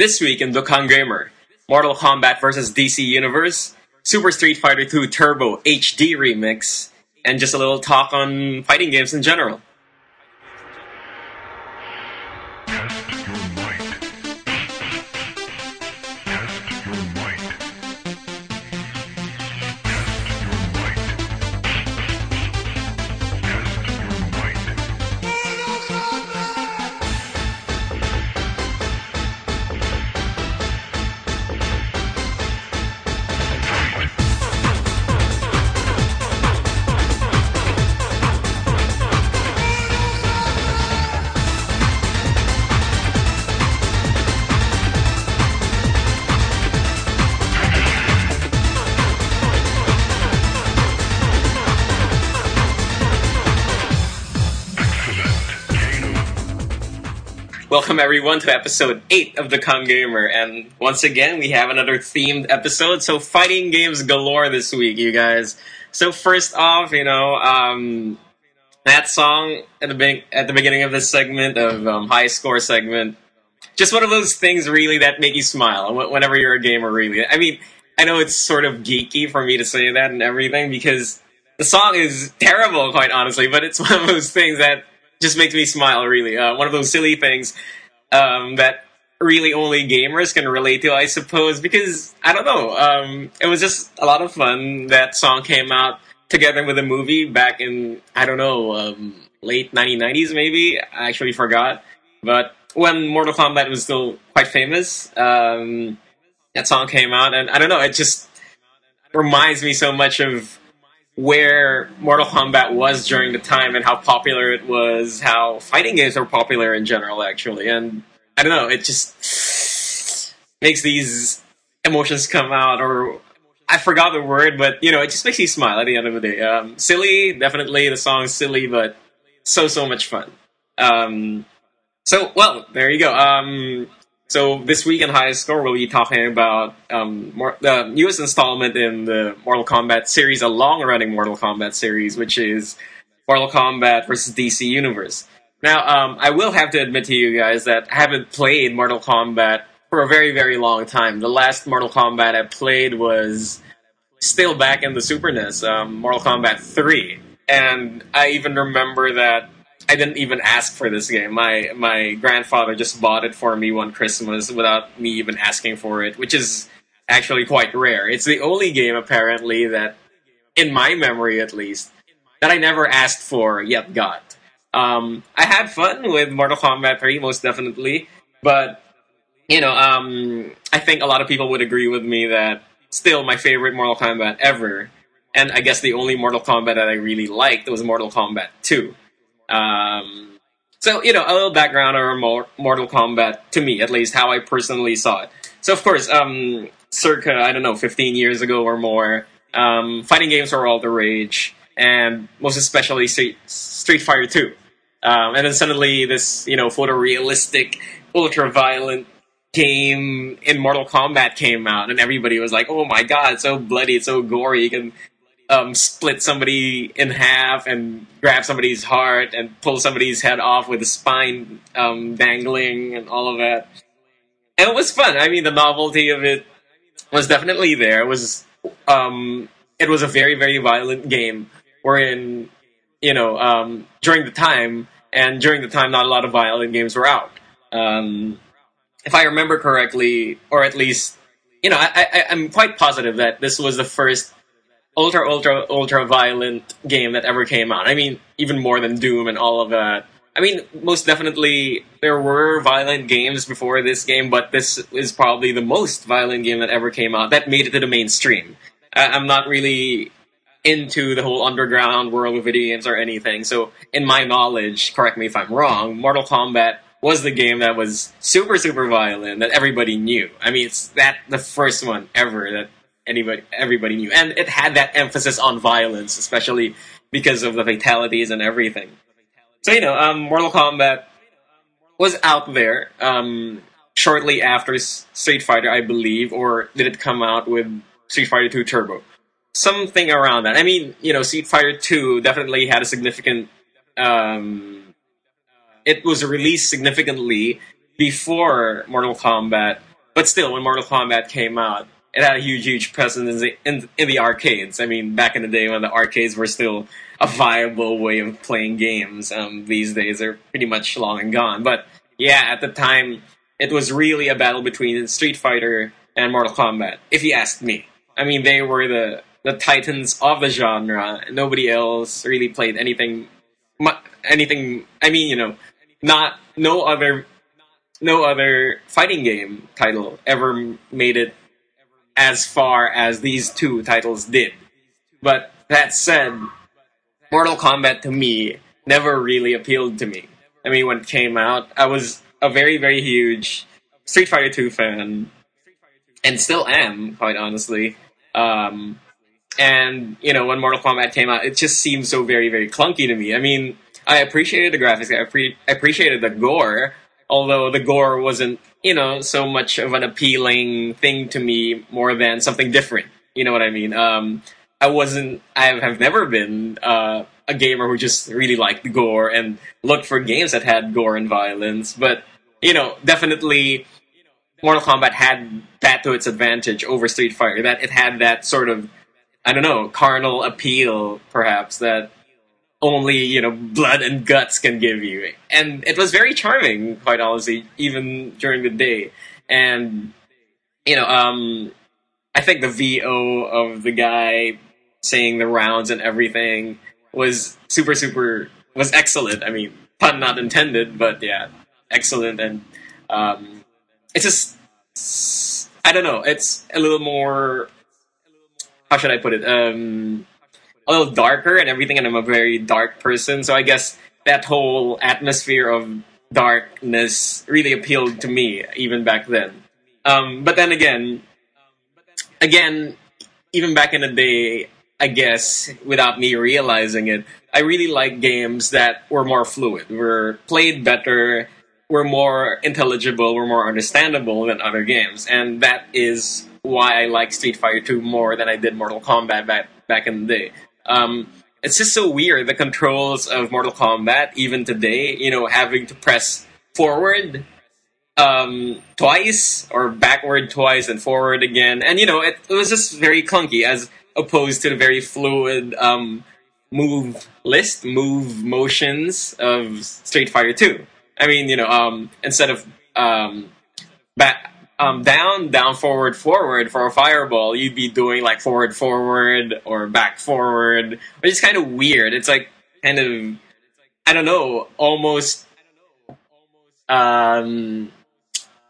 This week in Dokkan Gamer, Mortal Kombat vs. DC Universe, Super Street Fighter II Turbo HD Remix, and just a little talk on fighting games in general. Welcome everyone to episode 8 of Dokkan Gamer, and once again we have another themed episode, so fighting games galore this week, you guys. So first off, that song at the beginning of this segment, of high score segment, just one of those things really that make you smile whenever you're a gamer, really. I mean, I know it's sort of geeky for me to say that and everything, because the song is terrible, quite honestly, but it's one of those things that just makes me smile, really. One of those silly things that really only gamers can relate to, I suppose, because, I don't know, it was just a lot of fun. That song came out together with a movie back in, I don't know, late 1990s maybe? I actually forgot. But when Mortal Kombat was still quite famous, that song came out, and I don't know, it just reminds me so much of where Mortal Kombat was during the time and how popular it was, how fighting games were popular in general, actually. And, I don't know, it just makes these emotions come out, or I forgot the word, but, you know, it just makes you smile at the end of the day. Silly, definitely, the song's silly, but so much fun. There you go. So this week in Highest Score, we'll be talking about the newest installment in the Mortal Kombat series, a long-running Mortal Kombat series, which is Mortal Kombat vs. DC Universe. Now, I will have to admit to you guys that I haven't played Mortal Kombat for a very, very long time. The last Mortal Kombat I played was still back in the Super NES, Mortal Kombat 3. And I even remember that I didn't even ask for this game. My grandfather just bought it for me one Christmas without me even asking for it, which is actually quite rare. It's the only game, apparently, that, in my memory at least, that I never asked for, yet got. I had fun with Mortal Kombat 3, most definitely, but, I think a lot of people would agree with me that still my favorite Mortal Kombat ever, and I guess the only Mortal Kombat that I really liked was Mortal Kombat 2. A little background on Mortal Kombat, to me, at least, how I personally saw it. So, of course, circa, 15 years ago or more, fighting games were all the rage, and most especially Street Fighter II. And then suddenly this, photorealistic, ultra-violent game in Mortal Kombat came out, and everybody was like, oh my god, it's so bloody, it's so gory, you can split somebody in half and grab somebody's heart and pull somebody's head off with the spine dangling and all of that. And it was fun. I mean, the novelty of it was definitely there. It was a very, very violent game. Wherein, during the time, not a lot of violent games were out. If I remember correctly, or at least, I'm quite positive that this was the first ultra violent game that ever came out. I mean, even more than Doom and all of that. I mean, most definitely, there were violent games before this game, but this is probably the most violent game that ever came out that made it to the mainstream. I'm not really into the whole underground world of video games or anything, so in my knowledge, correct me if I'm wrong, Mortal Kombat was the game that was super, super violent, that everybody knew. I mean, it's the first one ever that everybody knew. And it had that emphasis on violence, especially because of the fatalities and everything. So, Mortal Kombat was out there shortly after Street Fighter, I believe, or did it come out with Street Fighter II Turbo? Something around that. I mean, Street Fighter II definitely had a significant... it was released significantly before Mortal Kombat, But still, when Mortal Kombat came out, it had a huge, huge presence in the arcades. I mean, back in the day when the arcades were still a viable way of playing games. These days, they're pretty much long and gone. But yeah, at the time, it was really a battle between Street Fighter and Mortal Kombat, if you asked me. I mean, they were the titans of the genre. Nobody else really played anything. I mean, you know, no other fighting game title ever made it as far as these two titles did. But that said, Mortal Kombat to me never really appealed to me. I mean, when it came out, I was a very, very huge Street Fighter II fan, and still am, quite honestly. And, you know, when Mortal Kombat came out, it just seemed so very, very clunky to me. I mean, I appreciated the graphics, I appreciated the gore, although the gore wasn't, you know, so much of an appealing thing to me more than something different. You know what I mean? I have never been a gamer who just really liked gore and looked for games that had gore and violence. But, you know, definitely Mortal Kombat had that to its advantage over Street Fighter, that it had that sort of, I don't know, carnal appeal, perhaps, that only, you know, blood and guts can give you. And it was very charming, quite honestly, even during the day. And, you know, I think the VO of the guy saying the rounds and everything was was excellent. I mean, pun not intended, but yeah, excellent. And it's just, I don't know, it's a little more, how should I put it, a little darker and everything, and I'm a very dark person, so I guess that whole atmosphere of darkness really appealed to me, even back then. But then again, even back in the day, I guess, without me realizing it, I really liked games that were more fluid, were played better, were more intelligible, were more understandable than other games, and that is why I like Street Fighter 2 more than I did Mortal Kombat back in the day. It's just so weird, the controls of Mortal Kombat, even today, you know, having to press forward twice, or backward twice, and forward again, and, you know, it was just very clunky, as opposed to the very fluid move motions of Street Fighter 2. I mean, you know, instead of down, forward for a fireball, you'd be doing like forward or back forward, which is kind of weird. It's like kind of, I don't know, almost,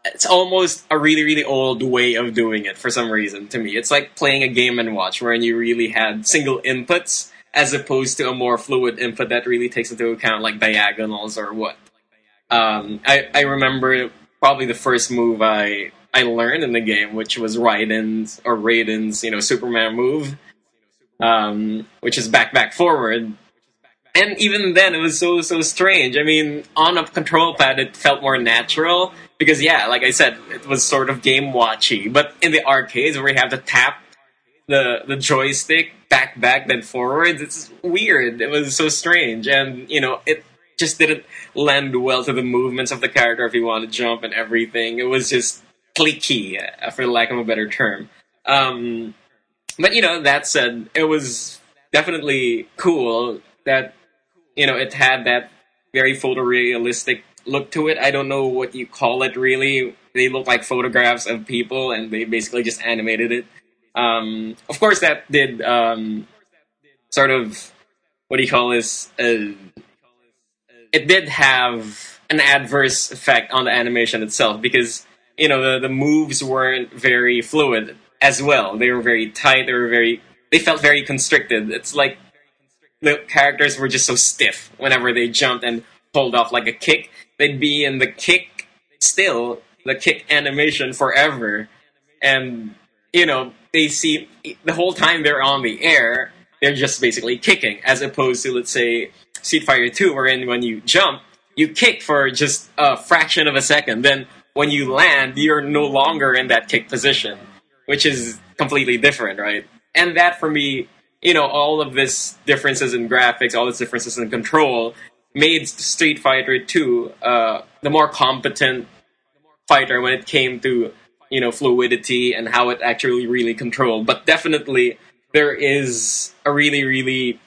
it's almost a really, really old way of doing it for some reason to me. It's like playing a Game & Watch wherein you really had single inputs as opposed to a more fluid input that really takes into account like diagonals or what. I remember probably the first move I learned in the game, which was Raiden's, you know, Superman move, which is back, forward. And even then, it was so strange. I mean, on a control pad, it felt more natural, because, yeah, like I said, it was sort of game-watchy. But in the arcades, where you have to tap the joystick back, then forwards, it's weird. It was so strange. And, you know, it just didn't lend well to the movements of the character if you want to jump and everything. It was just cliquey, for lack of a better term. But, you know, that said, it was definitely cool that, you know, it had that very photorealistic look to it. I don't know what you call it, really. They look like photographs of people, and they basically just animated it. Of course, that did sort of, what do you call this, it did have an adverse effect on the animation itself, because, you know, the moves weren't very fluid as well. They were very tight, they felt very constricted. It's like the characters were just so stiff whenever they jumped and pulled off like a kick. They'd be in the kick animation forever. And, you know, the whole time they're on the air, they're just basically kicking, as opposed to, let's say, Street Fighter 2, wherein when you jump, you kick for just a fraction of a second. Then when you land, you're no longer in that kick position, which is completely different, right? And that, for me, you know, all of this differences in graphics, all these differences in control, made Street Fighter 2 the more competent fighter when it came to fluidity and how it actually really controlled. But definitely, there is a really, really,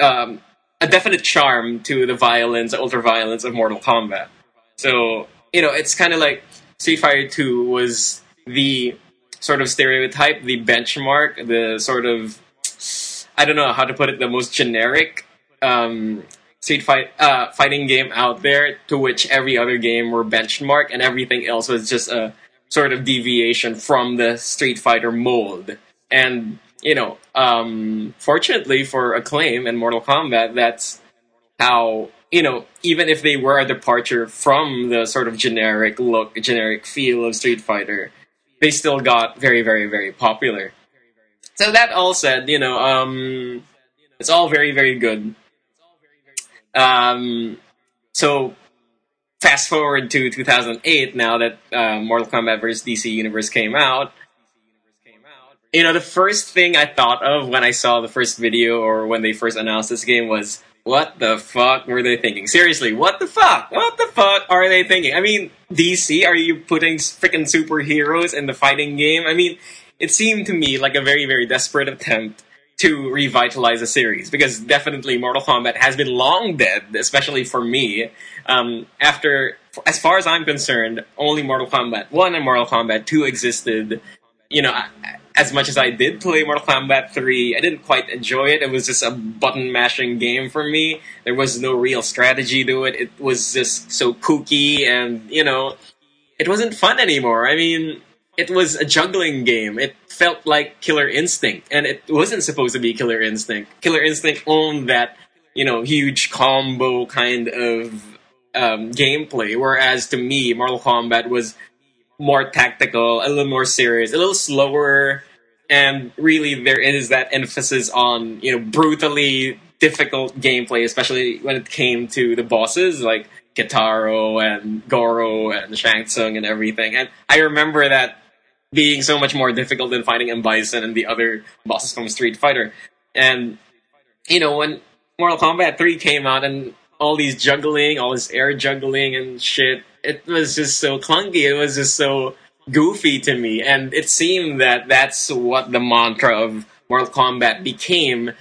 a definite charm to the violence, ultra-violence of Mortal Kombat. So, it's kind of like Street Fighter 2 was the sort of stereotype, the benchmark, the sort of, I don't know how to put it, the most generic fighting game out there, to which every other game were benchmark, and everything else was just a sort of deviation from the Street Fighter mold. And, fortunately for Acclaim and Mortal Kombat, that's how, even if they were a departure from the sort of generic look, generic feel of Street Fighter, they still got very, very, very popular. So that all said, it's all very, very good. So fast forward to 2008, now that Mortal Kombat vs. DC Universe came out. The first thing I thought of when I saw the first video or when they first announced this game was, what the fuck were they thinking? Seriously, what the fuck? What the fuck are they thinking? I mean, DC, are you putting freaking superheroes in the fighting game? I mean, it seemed to me like a very, very desperate attempt to revitalize the series, because definitely Mortal Kombat has been long dead, especially for me. As far as I'm concerned, only Mortal Kombat 1 and Mortal Kombat 2 existed. As much as I did play Mortal Kombat 3, I didn't quite enjoy it. It was just a button-mashing game for me. There was no real strategy to it. It was just so kooky, and, it wasn't fun anymore. I mean, it was a juggling game. It felt like Killer Instinct, and it wasn't supposed to be Killer Instinct. Killer Instinct owned that, huge combo kind of gameplay, whereas to me, Mortal Kombat was more tactical, a little more serious, a little slower, and really there is that emphasis on, brutally difficult gameplay, especially when it came to the bosses, like Kitaro and Goro and Shang Tsung and everything. And I remember that being so much more difficult than fighting M. Bison and the other bosses from Street Fighter. And, when Mortal Kombat 3 came out and all these juggling, all this air juggling and shit, it was just so clunky. It was just so goofy to me. And it seemed that that's what the mantra of Mortal Kombat became,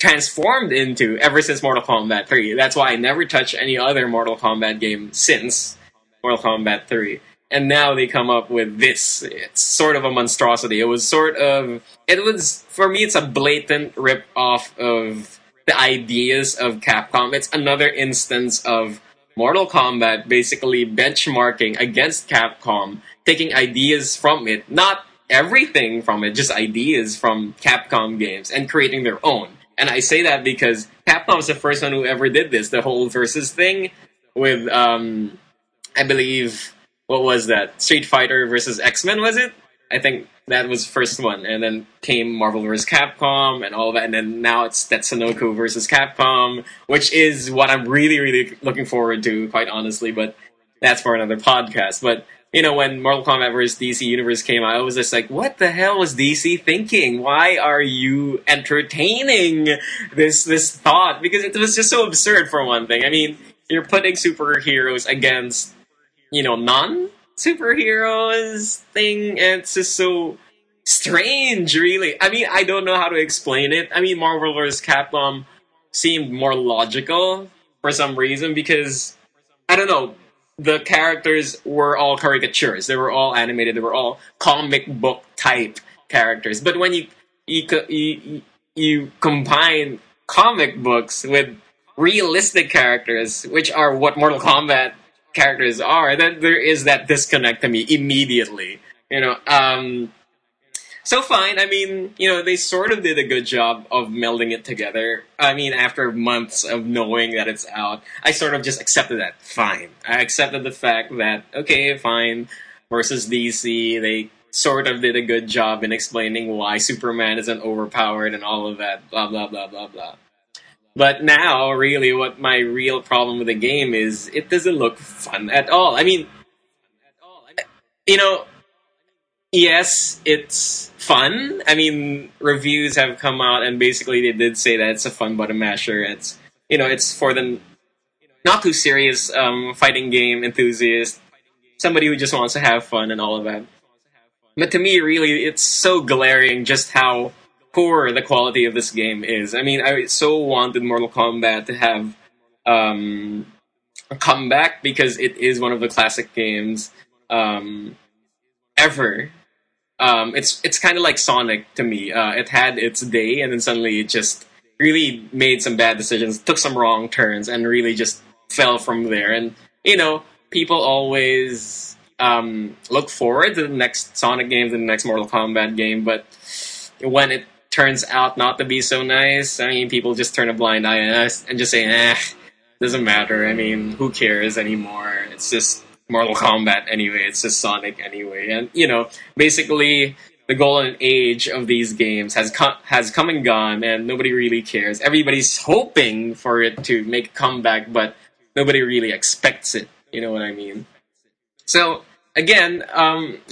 transformed into ever since Mortal Kombat 3. That's why I never touched any other Mortal Kombat game since Mortal Kombat 3. And now they come up with this. It's sort of a monstrosity. For me, it's a blatant rip-off of the ideas of Capcom. It's another instance of Mortal Kombat basically benchmarking against Capcom, taking ideas from it, not everything from it, just ideas from Capcom games, and creating their own. And I say that because Capcom's the first one who ever did this, the whole versus thing with, I believe, what was that? Street Fighter vs. X-Men, was it? I think that was the first one, and then came Marvel vs. Capcom and all that, and then now it's Tatsunoko vs. Capcom, which is what I'm really, really looking forward to, quite honestly, but that's for another podcast. But, when Mortal Kombat vs. DC Universe came out, I was just like, what the hell was DC thinking? Why are you entertaining this thought? Because it was just so absurd, for one thing. I mean, you're putting superheroes against, non superheroes thing, and it's just so strange, really. I mean, I don't know how to explain it. I mean, Marvel vs. Capcom seemed more logical for some reason, because, I don't know, the characters were all caricatures. They were all animated. They were all comic book type characters. But when you combine comic books with realistic characters, which are what Mortal Kombat characters are, then there is that disconnect to me immediately. So fine, I mean, they sort of did a good job of melding it together. I mean, after months of knowing that it's out, I sort of just accepted that. Fine. I accepted the fact that, okay, fine, versus DC, they sort of did a good job in explaining why Superman isn't overpowered and all of that, blah, blah, blah, blah, blah. But now, really, what my real problem with the game is, it doesn't look fun at all. I mean, yes, it's fun. I mean, reviews have come out, and basically they did say that it's a fun button masher. It's for the not too serious fighting game enthusiast, somebody who just wants to have fun and all of that. But to me, really, it's so glaring just how poor the quality of this game is. I mean, I so wanted Mortal Kombat to have a comeback because it is one of the classic games ever. It's kind of like Sonic to me. It had its day, and then suddenly it just really made some bad decisions, took some wrong turns, and really just fell from there. And, you know, people always look forward to the next Sonic game, to the next Mortal Kombat game, but when it turns out not to be so nice, I mean, people just turn a blind eye and just say, doesn't matter. I mean, who cares anymore? It's just Mortal Kombat anyway. It's just Sonic anyway. And, you know, basically the golden age of these games has come and gone, and nobody really cares. Everybody's hoping for it to make a comeback, but nobody really expects it. You know what I mean? So, again,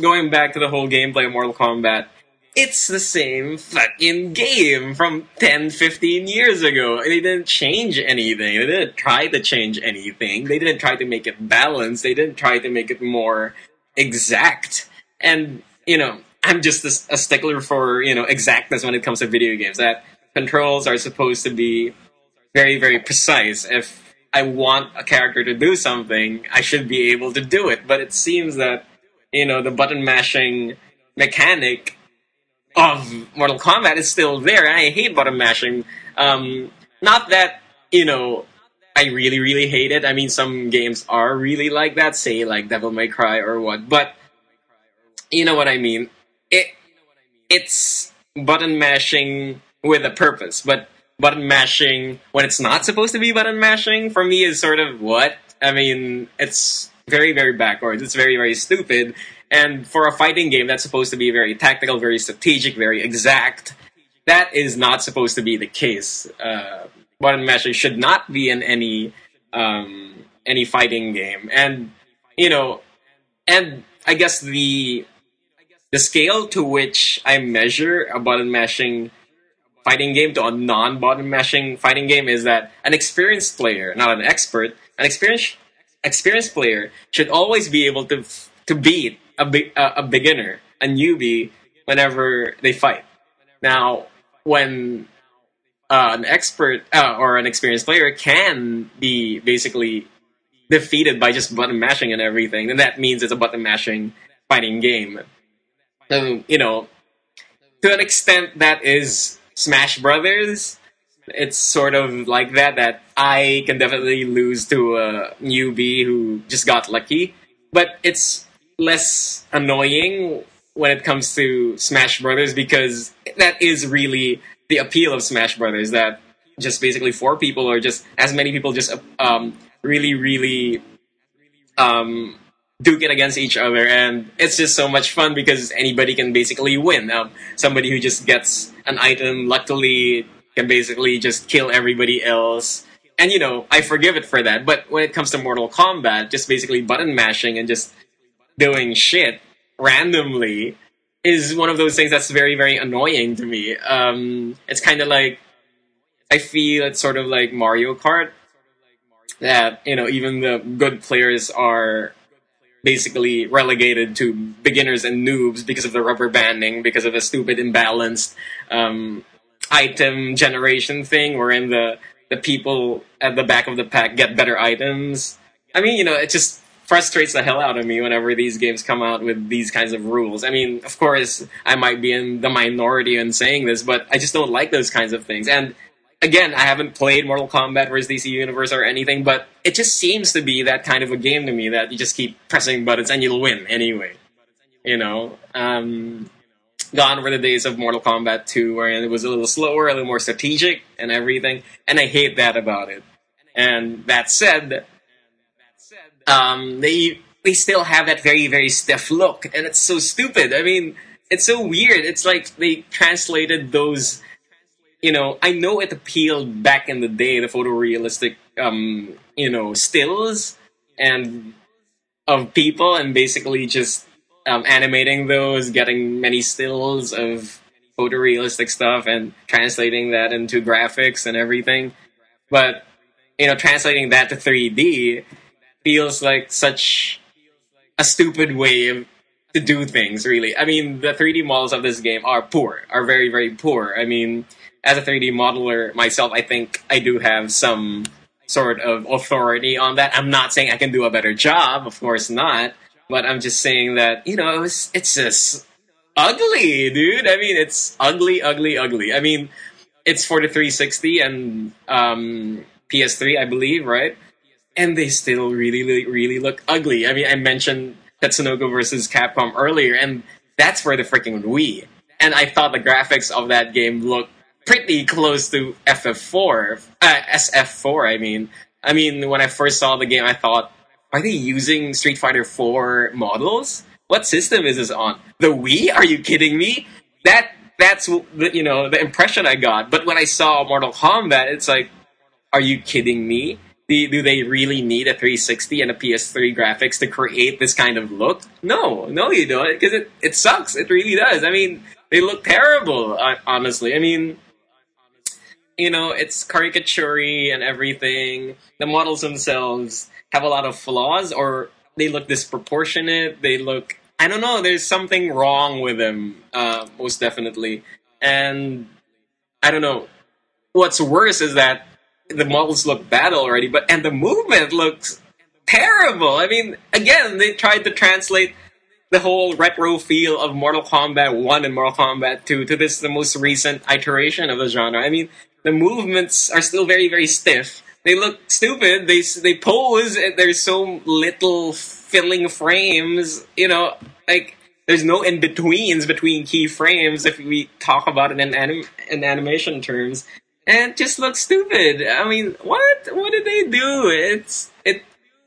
going back to the whole gameplay of Mortal Kombat, it's the same fucking game from 10, 15 years ago. They didn't change anything. They didn't try to change anything. They didn't try to make it balanced. They didn't try to make it more exact. And, you know, I'm just a stickler for, you know, exactness when it comes to video games. That controls are supposed to be very, very precise. If I want a character to do something, I should be able to do it. But it seems that, you know, the button mashing mechanic of Mortal Kombat is still there, and I hate button mashing. Not that, you know, I really, really hate it. I mean, some games are really like that, say, like Devil May Cry or what, but you know what I mean. It's button mashing with a purpose, but button mashing when it's not supposed to be button mashing, for me, is sort of what? I mean, it's very, very backwards. It's very, very stupid. And for a fighting game that's supposed to be very tactical, very strategic, very exact, that is not supposed to be the case. Button mashing should not be in any fighting game. And, you know, and I guess the scale to which I measure a button mashing fighting game to a non-button mashing fighting game is that an experienced player, not an expert, an experienced player should always be able to beat a beginner, a newbie, whenever they fight. Now, when an expert or an experienced player can be basically defeated by just button mashing and everything, then that means it's a button mashing fighting game. So, you know, to an extent that is Smash Brothers. It's sort of like that I can definitely lose to a newbie who just got lucky. But it's less annoying when it comes to Smash Brothers, because that is really the appeal of Smash Brothers, that just basically four people or just as many people just really duke it against each other, and it's just so much fun because anybody can basically win. Somebody who just gets an item luckily can basically just kill everybody else. And, you know, I forgive it for that. But when it comes to Mortal Kombat, just basically button mashing and just doing shit randomly is one of those things that's very, very annoying to me. It's kind of like, I feel it's sort of like Mario Kart, that, you know, even the good players are basically relegated to beginners and noobs because of the rubber banding, because of a stupid, imbalanced item generation thing wherein the people at the back of the pack get better items. I mean, you know, it just frustrates the hell out of me whenever these games come out with these kinds of rules. I mean, of course, I might be in the minority in saying this, but I just don't like those kinds of things. And again, I haven't played Mortal Kombat vs. DC Universe or anything, but it just seems to be that kind of a game to me that you just keep pressing buttons and you'll win anyway. You know, gone were the days of Mortal Kombat 2 where it was a little slower, a little more strategic and everything, and I hate that about it. And that said, they still have that very, very stiff look, and it's so stupid. I mean, it's so weird. It's like they translated those, you know, I know it appealed back in the day, the photorealistic, you know, stills and of people, and basically just animating those, getting many stills of photorealistic stuff and translating that into graphics and everything. But you know, translating that to 3D feels like such a stupid way to do things, really. I mean, the 3D models of this game are poor, are very, very poor. I mean, as a 3D modeler myself, I think I do have some sort of authority on that. I'm not saying I can do a better job, of course not, but I'm just saying that, you know, it's just ugly, dude. I mean, it's ugly, ugly, ugly. I mean, it's for the 360 and PS3, I believe, right? And they still really, really look ugly. I mean, I mentioned Tatsunoko vs. Capcom earlier, and that's for the freaking Wii. And I thought the graphics of that game looked pretty close to SF4, I mean. I mean, when I first saw the game, I thought, are they using Street Fighter IV models? What system is this on? The Wii? Are you kidding me? That's, you know, the impression I got. But when I saw Mortal Kombat, it's like, are you kidding me? Do they really need a 360 and a PS3 graphics to create this kind of look? No, you don't, because it sucks. It really does. I mean, they look terrible, honestly. I mean, you know, it's caricature-y and everything. The models themselves have a lot of flaws, or they look disproportionate. They look, I don't know, there's something wrong with them, most definitely. And I don't know. What's worse is that the models look bad already, and the movement looks terrible. I mean, again, they tried to translate the whole retro feel of Mortal Kombat 1 and Mortal Kombat 2 to this, the most recent iteration of the genre. I mean, the movements are still very, very stiff. They look stupid. They pose, and there's so little filling frames. You know, like, there's no in-betweens between key frames if we talk about it in animation terms. And it just looks stupid. I mean, what did they do?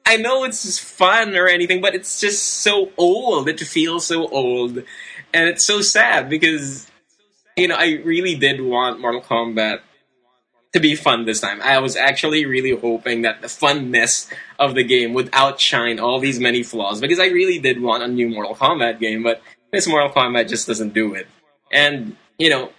I know it's just fun or anything, but it's just so old. It feels so old. And it's so sad because, you know, I really did want Mortal Kombat to be fun this time. I was actually really hoping that the funness of the game would outshine all these many flaws, because I really did want a new Mortal Kombat game, but this Mortal Kombat just doesn't do it. And, you know,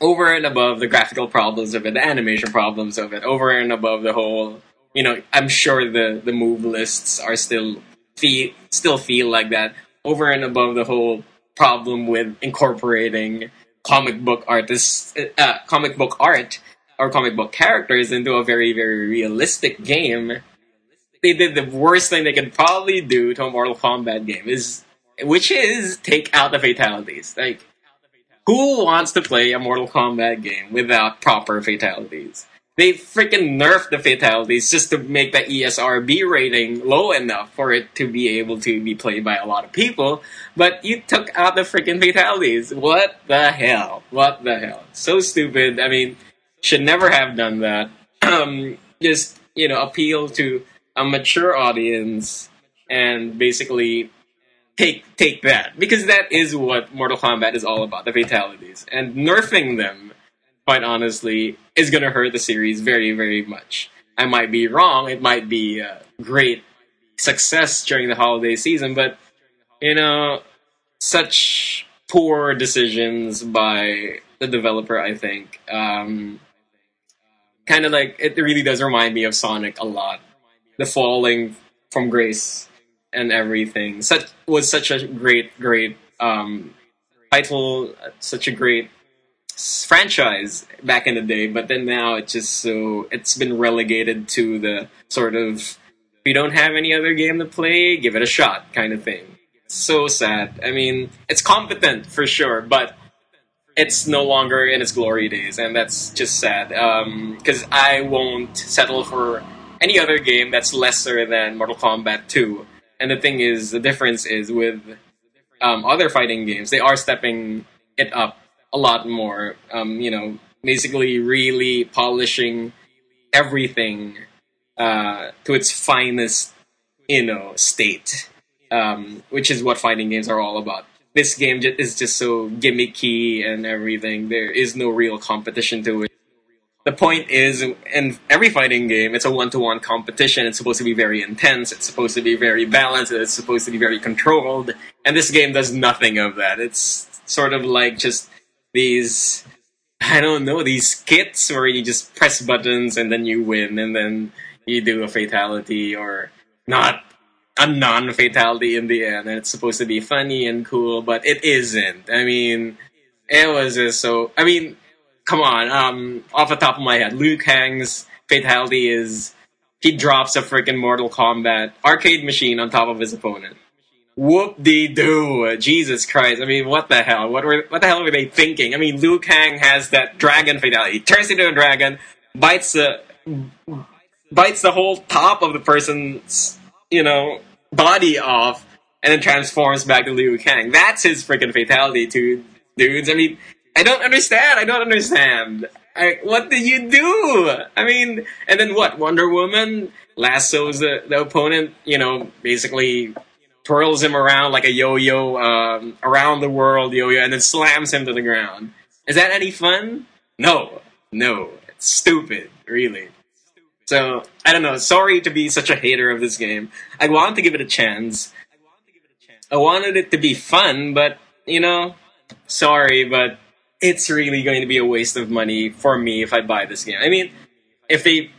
over and above the graphical problems of it, the animation problems of it, over and above the whole, you know, I'm sure the move lists are still feel like that. Over and above the whole problem with incorporating comic book art or comic book characters into a very, very realistic game, they did the worst thing they could probably do to a Mortal Kombat game, which is take out the fatalities. Like, who wants to play a Mortal Kombat game without proper fatalities? They freaking nerfed the fatalities just to make the ESRB rating low enough for it to be able to be played by a lot of people, but you took out the freaking fatalities. What the hell? What the hell? So stupid. I mean, should never have done that. Just, you know, appeal to a mature audience and basically Take that, because that is what Mortal Kombat is all about, the fatalities. And nerfing them, quite honestly, is going to hurt the series very, very much. I might be wrong, it might be a great success during the holiday season, but, you know, such poor decisions by the developer, I think. Kind of like, it really does remind me of Sonic a lot. The falling from grace and everything. Such a great title, such a great franchise back in the day, but then now it's been relegated to the sort of, if you don't have any other game to play, give it a shot kind of thing. So sad. I mean, it's competent for sure, but it's no longer in its glory days, and that's just sad, because I won't settle for any other game that's lesser than Mortal Kombat 2. And the thing is, the difference is with other fighting games, they are stepping it up a lot more. You know, basically really polishing everything to its finest, you know, state, which is what fighting games are all about. This game is just so gimmicky and everything. There is no real competition to it. The point is, in every fighting game, it's a one-to-one competition. It's supposed to be very intense. It's supposed to be very balanced. It's supposed to be very controlled. And this game does nothing of that. It's sort of like just these I don't know, these kits where you just press buttons and then you win, and then you do a fatality or not a non-fatality in the end. And it's supposed to be funny and cool, but it isn't. I mean, it was just so... I mean, come on, off the top of my head, Liu Kang's fatality is... he drops a freaking Mortal Kombat arcade machine on top of his opponent. Whoop-de-doo! Jesus Christ! I mean, what the hell? What the hell were they thinking? I mean, Liu Kang has that dragon fatality. He turns into a dragon, bites the whole top of the person's, you know, body off, and then transforms back to Liu Kang. That's his freaking fatality, dudes. I mean, I don't understand. What did you do? I mean, and then what? Wonder Woman lassos the opponent, you know, basically twirls him around like a yo-yo, around the world yo-yo, and then slams him to the ground. Is that any fun? No. It's stupid, really. So, I don't know. Sorry to be such a hater of this game. I wanted to give it a chance. I wanted it to be fun, but, you know, sorry, but... it's really going to be a waste of money for me if I buy this game. I mean, if they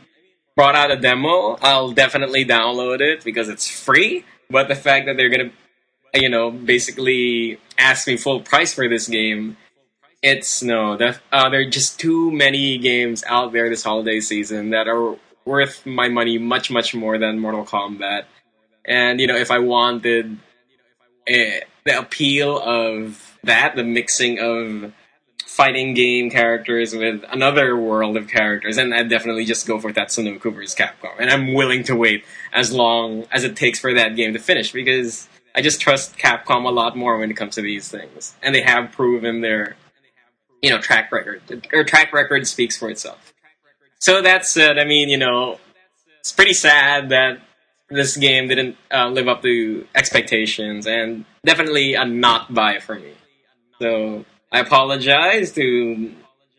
brought out a demo, I'll definitely download it because it's free. But the fact that they're going to, you know, basically ask me full price for this game, it's no. There are just too many games out there this holiday season that are worth my money much, much more than Mortal Kombat. And, you know, if I wanted the appeal of that, the mixing of... fighting game characters with another world of characters, and I'd definitely just go for Tatsunoko vs. Capcom. And I'm willing to wait as long as it takes for that game to finish, because I just trust Capcom a lot more when it comes to these things. And they have proven their, you know, track record. Their track record speaks for itself. So that said, I mean, you know, it's pretty sad that this game didn't live up to expectations, and definitely a not buy for me. So... I apologize to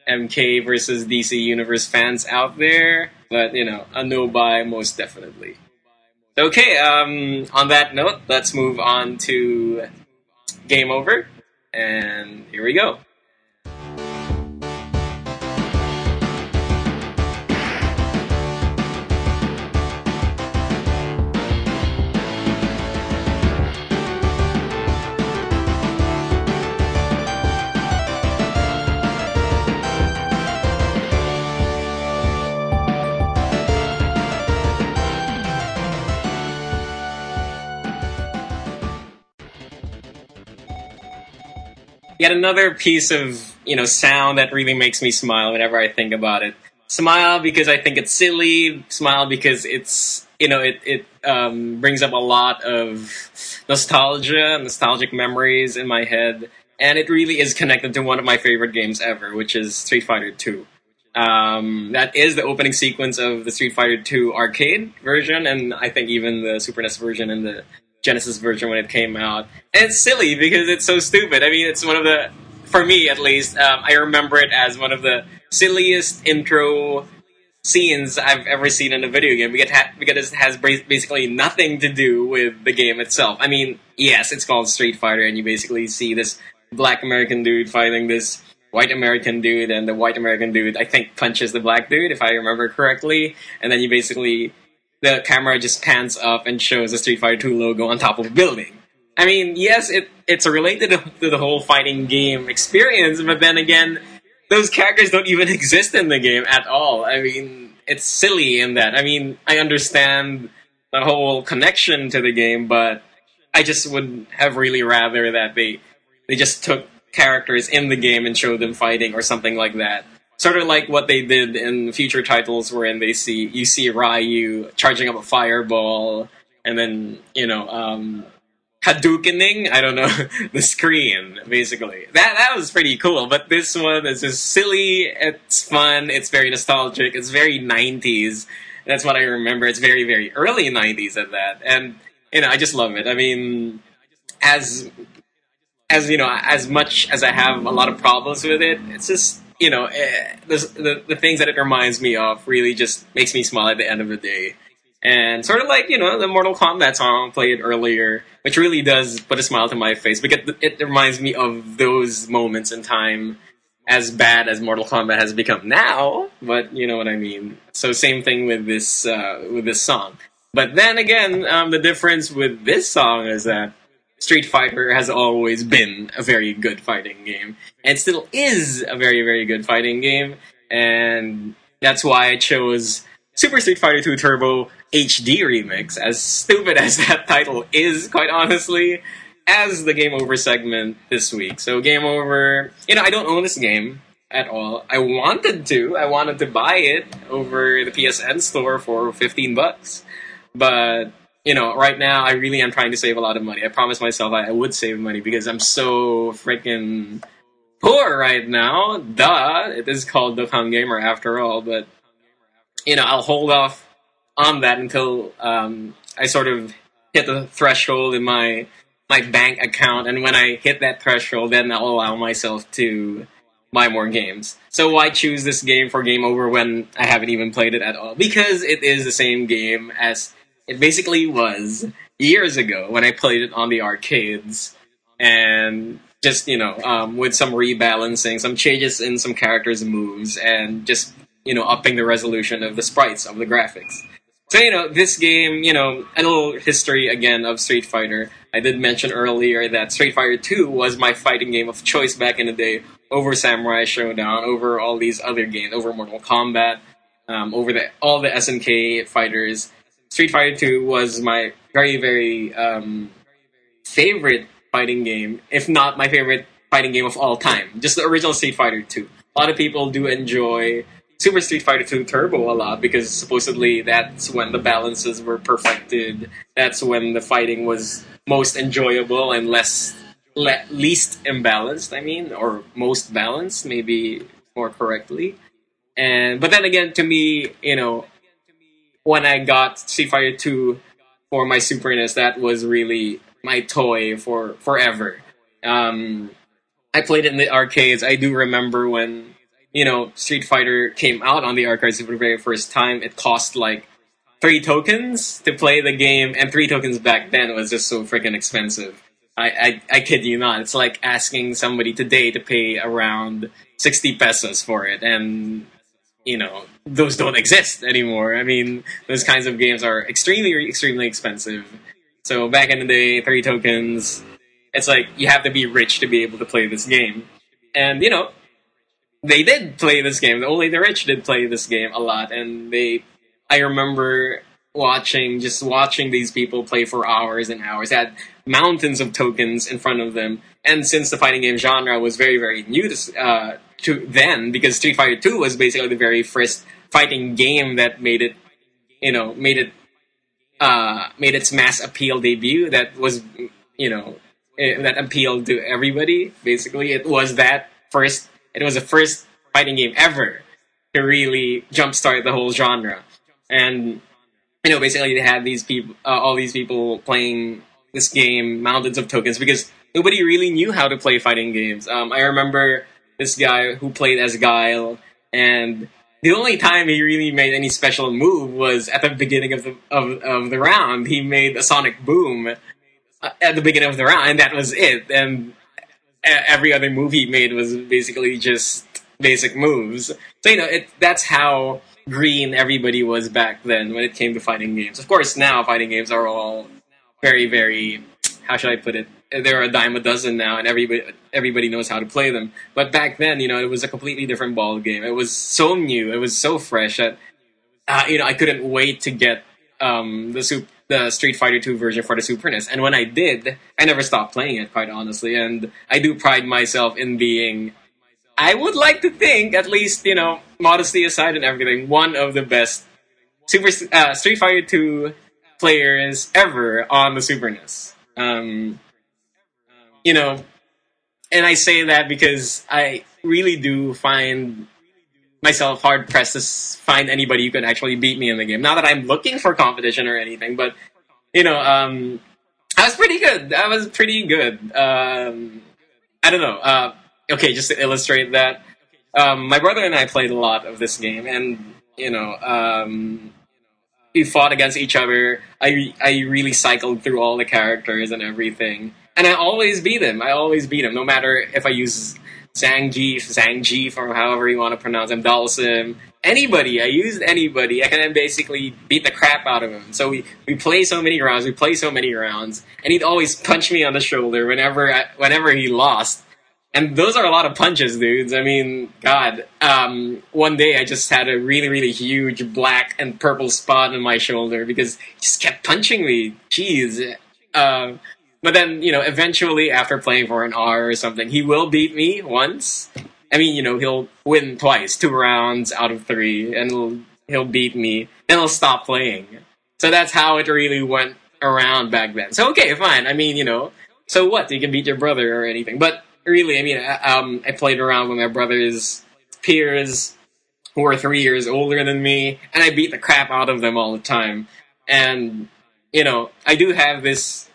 MK versus DC Universe fans out there, but, you know, a no-buy most definitely. Okay, on that note, let's move on to Game Over, and here we go. Yet another piece of, you know, sound that really makes me smile whenever I think about it. Smile because I think it's silly. Smile because it's, you know, it brings up a lot of nostalgia, nostalgic memories in my head. And it really is connected to one of my favorite games ever, which is Street Fighter II. That is the opening sequence of the Street Fighter II arcade version, and I think even the Super NES version and the Genesis version when it came out. And it's silly because it's so stupid. I mean, it's one of the, for me at least, I remember it as one of the silliest intro scenes I've ever seen in a video game because it has basically nothing to do with the game itself. I mean, yes, it's called Street Fighter, and you basically see this black American dude fighting this white American dude, and the white American dude, I think, punches the black dude, if I remember correctly, and then you basically... the camera just pans up and shows the Street Fighter II logo on top of a building. I mean, yes, it's related to the whole fighting game experience, but then again, those characters don't even exist in the game at all. I mean, it's silly in that. I mean, I understand the whole connection to the game, but I just would have really rather that they just took characters in the game and showed them fighting or something like that. Sort of like what they did in future titles wherein you see Ryu charging up a fireball and then, you know, Hadoukening, I don't know, the screen, basically. That was pretty cool, but this one is just silly, it's fun, it's very nostalgic, it's very 90s. That's what I remember, it's very, very early 90s at that. And, you know, I just love it. I mean, as you know, as much as I have a lot of problems with it, it's just... you know, the things that it reminds me of really just makes me smile at the end of the day. And sort of like, you know, the Mortal Kombat song played earlier, which really does put a smile to my face because it reminds me of those moments in time as bad as Mortal Kombat has become now, but you know what I mean. So same thing with this song. But then again, the difference with this song is that Street Fighter has always been a very good fighting game. And still is a very, very good fighting game. And that's why I chose Super Street Fighter II Turbo HD Remix, as stupid as that title is, quite honestly, as the Game Over segment this week. So Game Over, you know, I don't own this game at all. I wanted to buy it over the PSN store for $15. But, you know, right now, I really am trying to save a lot of money. I promised myself I would save money because I'm so freaking poor right now. Duh, it is called Dokkan Gamer after all, but, you know, I'll hold off on that until I sort of hit the threshold in my bank account, and when I hit that threshold, then I'll allow myself to buy more games. So why choose this game for Game Over when I haven't even played it at all? Because it is the same game as it basically was years ago when I played it on the arcades, and just, you know, with some rebalancing, some changes in some characters' moves, and just, you know, upping the resolution of the sprites, of the graphics. So, you know, this game, you know, a little history again of Street Fighter. I did mention earlier that Street Fighter II was my fighting game of choice back in the day, over Samurai Showdown, over all these other games, over Mortal Kombat, over all the SNK fighters. Street Fighter II was my very, very favorite fighting game, if not my favorite fighting game of all time. Just the original Street Fighter II. A lot of people do enjoy Super Street Fighter II Turbo a lot because supposedly that's when the balances were perfected. That's when the fighting was most enjoyable and least imbalanced, I mean, or most balanced, maybe more correctly. But then again, to me, you know, when I got Street Fighter II for my Super NES, that was really my toy for forever. I played it in the arcades. I do remember when, you know, Street Fighter came out on the arcades for the very first time. It cost like 3 tokens to play the game, and 3 tokens back then was just so freaking expensive. I kid you not. It's like asking somebody today to pay around 60 pesos for it, and, you know, those don't exist anymore. I mean, those kinds of games are extremely, extremely expensive. So back in the day, 3 tokens, it's like you have to be rich to be able to play this game. And, you know, they did play this game. Only the rich did play this game a lot, and I remember watching these people play for hours and hours. They had mountains of tokens in front of them, and since the fighting game genre was very, very new to then, because Street Fighter II was basically the very first fighting game that made its mass appeal debut. That was, you know, that appealed to everybody. Basically, it was that first. It was the first fighting game ever to really jumpstart the whole genre. And, you know, basically they had these people, all these people playing this game, mountains of tokens, because nobody really knew how to play fighting games. I remember this guy who played as Guile, and the only time he really made any special move was at the beginning of the round. He made a sonic boom at the beginning of the round, and that was it. And every other move he made was basically just basic moves. So, you know, that's how green everybody was back then when it came to fighting games. Of course, now fighting games are all very, very, how should I put it? There are a dime a dozen now, and everybody knows how to play them. But back then, you know, it was a completely different ball game. It was so new, it was so fresh that, you know, I couldn't wait to get the Street Fighter II version for the Super NES. And when I did, I never stopped playing it, quite honestly. And I do pride myself in being, I would like to think, at least, you know, modesty aside and everything, one of the best Street Fighter II players ever on the Super NES. You know, and I say that because I really do find myself hard-pressed to find anybody who can actually beat me in the game. Not that I'm looking for competition or anything, but, you know, I was pretty good. I don't know. Okay, just to illustrate that, my brother and I played a lot of this game, and, you know, we fought against each other. I really cycled through all the characters and everything, and I always beat him, no matter if I use Zangief, or however you want to pronounce him, Dhalsim. Anybody. I used anybody. I can then basically beat the crap out of him. So we play so many rounds. And he'd always punch me on the shoulder whenever he lost. And those are a lot of punches, dudes. I mean, God. One day I just had a really, really huge black and purple spot on my shoulder because he just kept punching me. Jeez. But then, eventually after playing for an hour or something, he will beat me once. I mean, he'll win twice, 2 rounds out of 3, and he'll beat me. Then he'll stop playing. So that's how it really went around back then. So, okay, fine. I mean, so what? You can beat your brother or anything. But really, I mean, I played around with my brother's peers who are 3 years older than me, and I beat the crap out of them all the time. And, I do have this...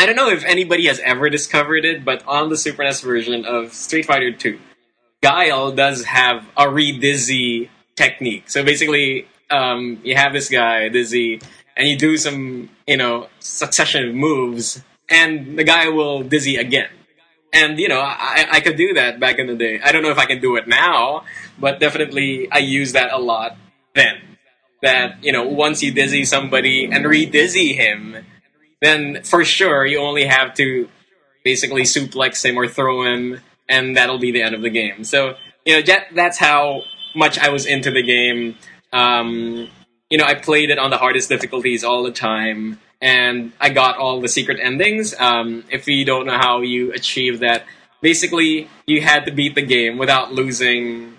I don't know if anybody has ever discovered it, but on the Super NES version of Street Fighter II, Guile does have a re-dizzy technique. So basically, you have this guy, Dizzy, and you do some, succession of moves, and the guy will dizzy again. And, I could do that back in the day. I don't know if I can do it now, but definitely I use that a lot then. That, once you dizzy somebody and re-dizzy him, then for sure you only have to basically suplex him or throw him, and that'll be the end of the game. So, that's how much I was into the game. I played it on the hardest difficulties all the time. And I got all the secret endings. If you don't know how you achieve that, basically you had to beat the game without losing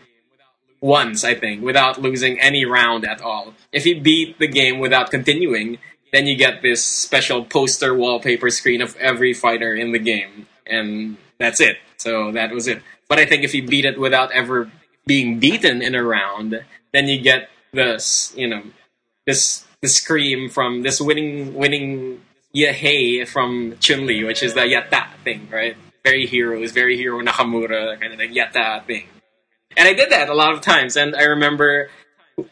once, I think, without losing any round at all. If you beat the game without continuing, then you get this special poster wallpaper screen of every fighter in the game. And that's it. So that was it. But I think if you beat it without ever being beaten in a round, then you get this, the scream from this winning yay from Chun-Li, which is the yatta thing, right? Very hero Nakamura kind of thing, yatta thing. And I did that a lot of times, and I remember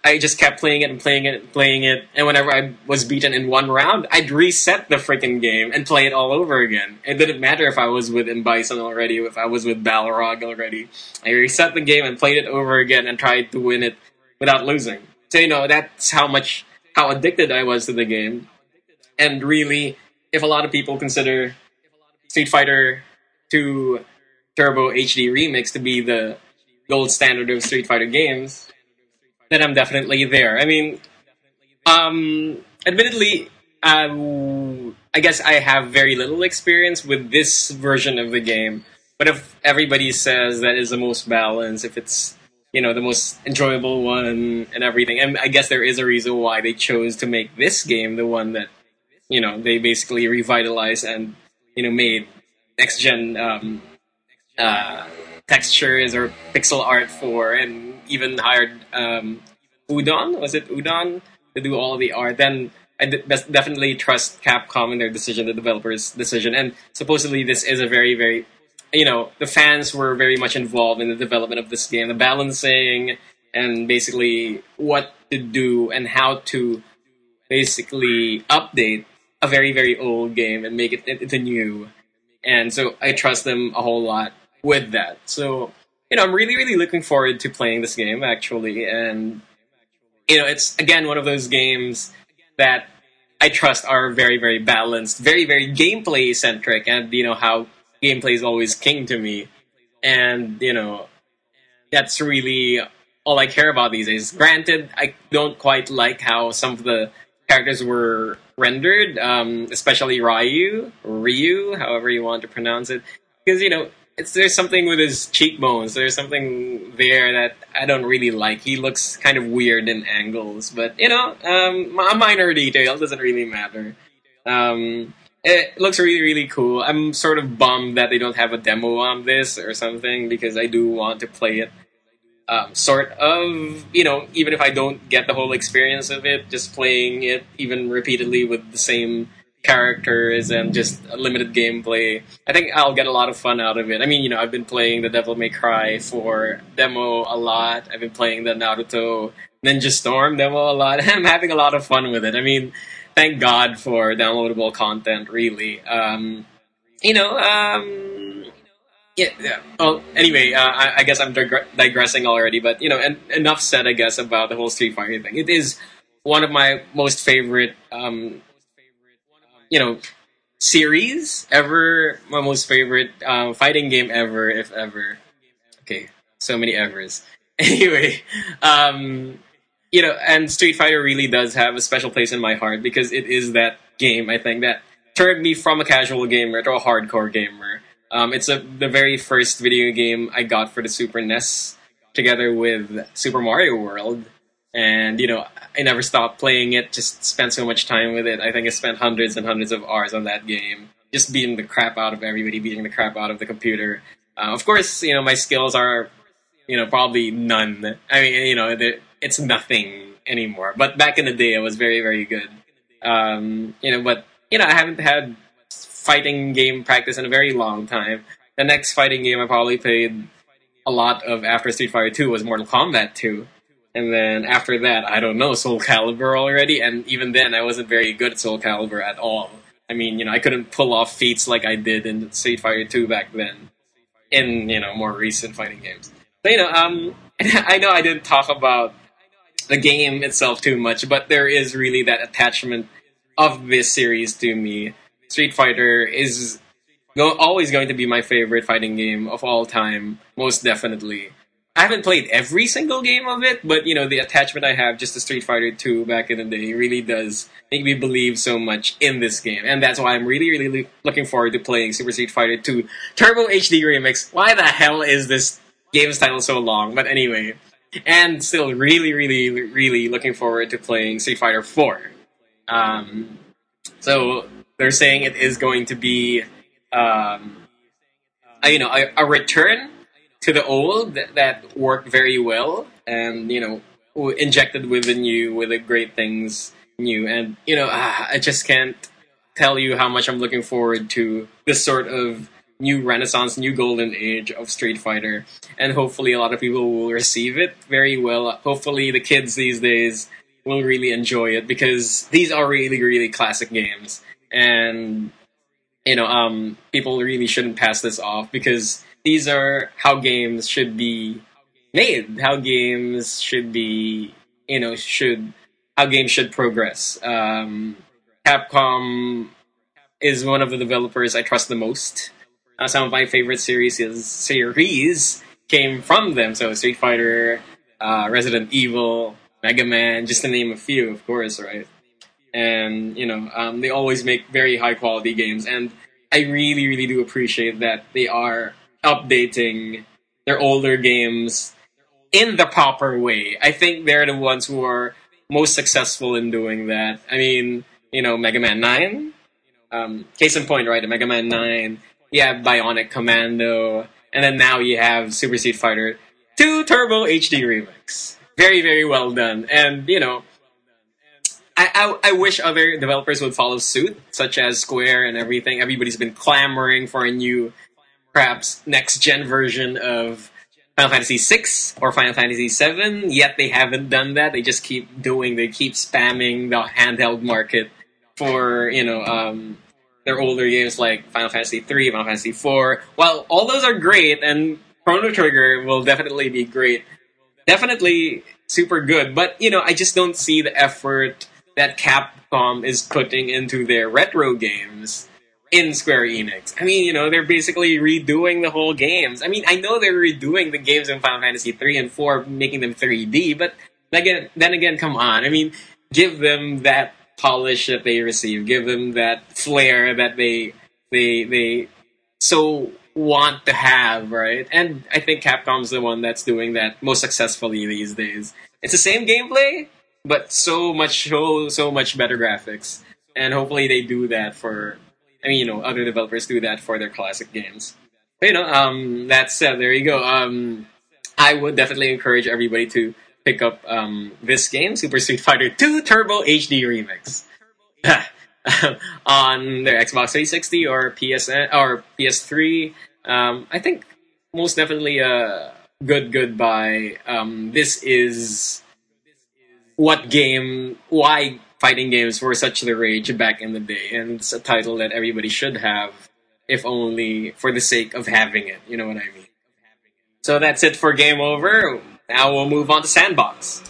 I just kept playing it, and whenever I was beaten in one round, I'd reset the freaking game and play it all over again. It didn't matter if I was with M. Bison already, if I was with Balrog already. I reset the game and played it over again and tried to win it without losing. So, that's how addicted I was to the game. And really, if a lot of people consider Street Fighter II Turbo HD Remix to be the gold standard of Street Fighter games, then I'm definitely there. I mean, admittedly, I guess I have very little experience with this version of the game. But if everybody says that is the most balanced, if it's the most enjoyable one and everything. And I guess there is a reason why they chose to make this game the one that, they basically revitalized and, made next-gen textures or pixel art for, and even hired Udon? Was it Udon? To do all the art. Then I definitely trust Capcom and their decision, the developer's decision. And supposedly this is a very, very... the fans were very much involved in the development of this game, the balancing, and basically what to do and how to basically update a very, very old game and make it into new. And so I trust them a whole lot with that. So, I'm really, really looking forward to playing this game, actually. And, it's, again, one of those games that I trust are very, very balanced, very, very gameplay-centric, and, how... Gameplay is always king to me, and, that's really all I care about these days. Granted, I don't quite like how some of the characters were rendered, especially Ryu, however you want to pronounce it, because, there's something with his cheekbones, there's something there that I don't really like. He looks kind of weird in angles, but, a minor detail doesn't really matter. It looks really, really cool. I'm sort of bummed that they don't have a demo on this or something, because I do want to play it. Sort of, even if I don't get the whole experience of it, just playing it even repeatedly with the same characters and just limited gameplay, I think I'll get a lot of fun out of it. I mean, I've been playing the Devil May Cry for demo a lot. I've been playing the Naruto Ninja Storm demo a lot. I'm having a lot of fun with it. I mean... Thank God for downloadable content, really. Yeah. Well, anyway, I guess I'm digressing already, but, you know, enough said, I guess, about the whole Street Fighter thing. It is one of my most favorite, you know, series ever. My most favorite fighting game ever, if ever. Okay, so many evers. Anyway, you know, and Street Fighter really does have a special place in my heart because it is that game, I think, that turned me from a casual gamer to a hardcore gamer. It's the very first video game I got for the Super NES together with Super Mario World. And, you know, I never stopped playing it, just spent so much time with it. I think I spent hundreds and hundreds of hours on that game, just beating the crap out of everybody, beating the crap out of the computer. Of course, you know, my skills are, you know, probably none. I mean, you know, it's nothing anymore. But back in the day, I was very, very good. You know, but, you know, I haven't had fighting game practice in a very long time. The next fighting game I probably played a lot of after Street Fighter II was Mortal Kombat 2. And then after that, I don't know, Soul Calibur already. And even then, I wasn't very good at Soul Calibur at all. I mean, you know, I couldn't pull off feats like I did in Street Fighter II back then. In, you know, more recent fighting games. But, you know, I know I didn't talk about the game itself too much, but there is really that attachment of this series to me. Street Fighter is always going to be my favorite fighting game of all time, most definitely. I haven't played every single game of it, but, you know, the attachment I have just to Street Fighter 2 back in the day really does make me believe so much in this game. And that's why I'm really, really looking forward to playing Super Street Fighter 2 Turbo HD Remix. Why the hell is this game's title so long? But anyway, and still really, really, really looking forward to playing Street Fighter 4. So they're saying it is going to be, you know, a return to the old that worked very well and, you know, injected with the new, with the great things new. And, you know, I just can't tell you how much I'm looking forward to this sort of new renaissance, new golden age of Street Fighter. And hopefully a lot of people will receive it very well. Hopefully the kids these days will really enjoy it because these are really, really classic games. And, you know, people really shouldn't pass this off because these are how games should be made, how games should be, you know, how games should progress. Capcom is one of the developers I trust the most. Some of my favorite series came from them, so Street Fighter, Resident Evil, Mega Man, just to name a few, of course, right? And, you know, they always make very high-quality games, and I really, really do appreciate that they are updating their older games in the proper way. I think they're the ones who are most successful in doing that. I mean, you know, Mega Man 9, case in point, right? Mega Man 9, you have Bionic Commando, and then now you have Super Street Fighter 2 Turbo HD Remix. Very, very well done. And, you know, I wish other developers would follow suit, such as Square and everything. Everybody's been clamoring for a new, perhaps next-gen version of Final Fantasy VI or Final Fantasy VII, yet they haven't done that. They just keep spamming the handheld market for, you know, their older games like Final Fantasy III, Final Fantasy IV. While all those are great, and Chrono Trigger will definitely be great, definitely super good, but, you know, I just don't see the effort that Capcom is putting into their retro games in Square Enix. I mean, you know, they're basically redoing the whole games. I mean, I know they're redoing the games in Final Fantasy 3 and 4, making them 3D, but then again, come on. I mean, give them that polish that they receive. Give them that flair that they so want to have, right? And I think Capcom's the one that's doing that most successfully these days. It's the same gameplay, but so much better graphics. And hopefully they do that for, I mean, you know, other developers do that for their classic games. But, you know, that said, there you go. I would definitely encourage everybody to pick up this game, Super Street Fighter 2 Turbo HD Remix, on their Xbox 360 or PSN or PS3. I think most definitely a good buy. This is why fighting games were such the rage back in the day, and it's a title that everybody should have. if only for the sake of having it. You know what I mean? So that's it for Game Over. Now we'll move on to Sandbox.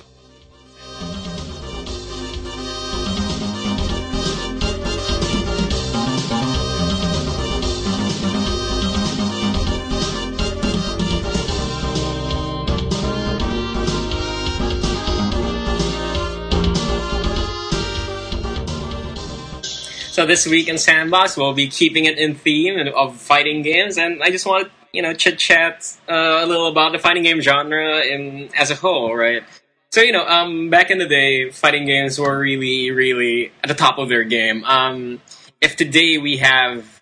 So this week in Sandbox, we'll be keeping it in theme of fighting games, and I just want to, chit-chat a little about the fighting game genre as a whole, right? So, back in the day, fighting games were really, really at the top of their game. If today we have